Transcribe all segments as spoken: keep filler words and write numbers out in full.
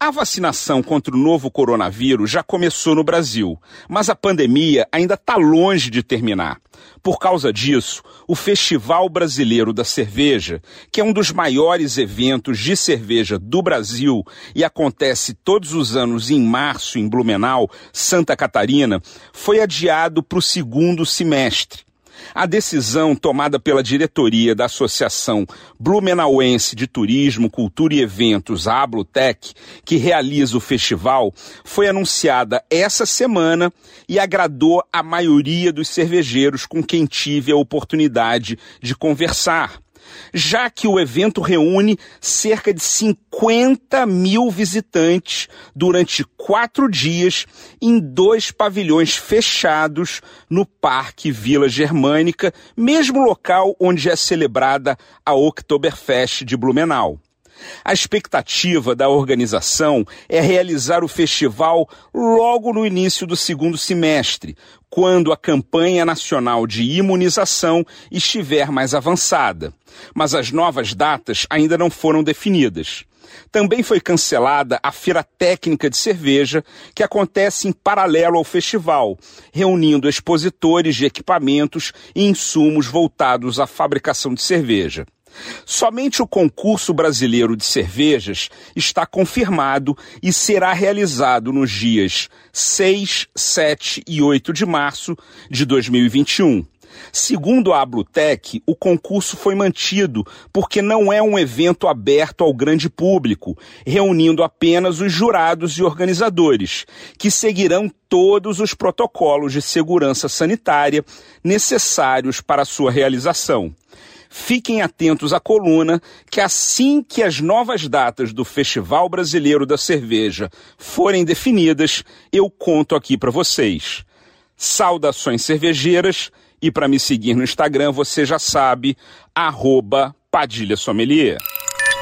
A vacinação contra o novo coronavírus já começou no Brasil, mas a pandemia ainda está longe de terminar. Por causa disso, o Festival Brasileiro da Cerveja, que é um dos maiores eventos de cerveja do Brasil e acontece todos os anos em março em Blumenau, Santa Catarina, foi adiado para o segundo semestre. A decisão tomada pela diretoria da Associação Blumenauense de Turismo, Cultura e Eventos, a Ablutec, que realiza o festival, foi anunciada essa semana e agradou a maioria dos cervejeiros com quem tive a oportunidade de conversar, já que o evento reúne cerca de cinquenta mil visitantes durante quatro dias em dois pavilhões fechados no Parque Vila Germânica, mesmo local onde é celebrada a Oktoberfest de Blumenau. A expectativa da organização é realizar o festival logo no início do segundo semestre, quando a campanha nacional de imunização estiver mais avançada, mas as novas datas ainda não foram definidas. Também foi cancelada a Feira Técnica de Cerveja, que acontece em paralelo ao festival, reunindo expositores de equipamentos e insumos voltados à fabricação de cerveja. Somente o concurso brasileiro de cervejas está confirmado e será realizado nos dias seis, sete e oito de março de dois mil e vinte e um. Segundo a Ablutec, o concurso foi mantido porque não é um evento aberto ao grande público, reunindo apenas os jurados e organizadores, que seguirão todos os protocolos de segurança sanitária necessários para a sua realização. Fiquem atentos à coluna, que assim que as novas datas do Festival Brasileiro da Cerveja forem definidas, eu conto aqui para vocês. Saudações cervejeiras, e para me seguir no Instagram, você já sabe, arroba Padilha Sommelier.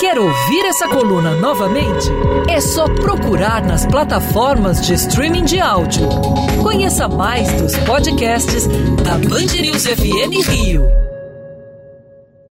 Quer ouvir essa coluna novamente? É só procurar nas plataformas de streaming de áudio. Conheça mais dos podcasts da Band News F M Rio.